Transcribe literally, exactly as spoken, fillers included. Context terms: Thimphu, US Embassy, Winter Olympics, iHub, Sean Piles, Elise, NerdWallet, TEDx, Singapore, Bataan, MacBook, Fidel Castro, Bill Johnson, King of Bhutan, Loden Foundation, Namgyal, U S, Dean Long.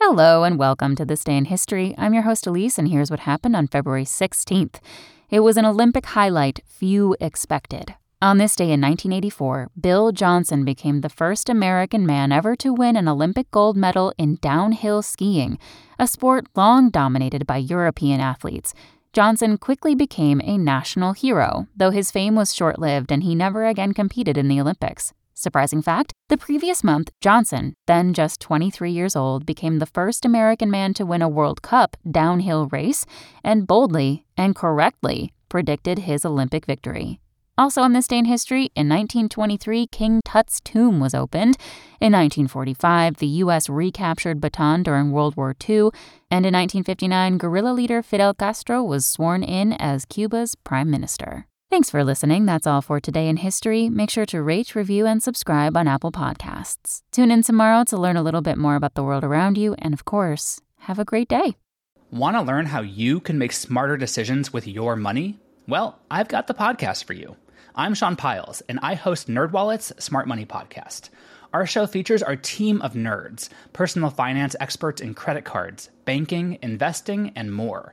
Hello and welcome to This Day in History. I'm your host Elise, and here's what happened on February sixteenth. It was an Olympic highlight few expected. On this day in nineteen eighty-four, Bill Johnson became the first American man ever to win an Olympic gold medal in downhill skiing, a sport long dominated by European athletes. Johnson quickly became a national hero, though his fame was short-lived and he never again competed in the Olympics. Surprising fact, the previous month, Johnson, then just twenty-three years old, became the first American man to win a World Cup downhill race and boldly and correctly predicted his Olympic victory. Also on this day in history, in nineteen twenty-three, King Tut's tomb was opened. In nineteen forty-five, the U S recaptured Bataan during World War Two. And in nineteen fifty-nine, guerrilla leader Fidel Castro was sworn in as Cuba's prime minister. Thanks for listening. That's all for Today in History. Make sure to rate, review, and subscribe on Apple Podcasts. Tune in tomorrow to learn a little bit more about the world around you. And of course, have a great day. Want to learn how you can make smarter decisions with your money? Well, I've got the podcast for you. I'm Sean Piles, and I host NerdWallet's Smart Money Podcast. Our show features our team of nerds, personal finance experts in credit cards, banking, investing, and more.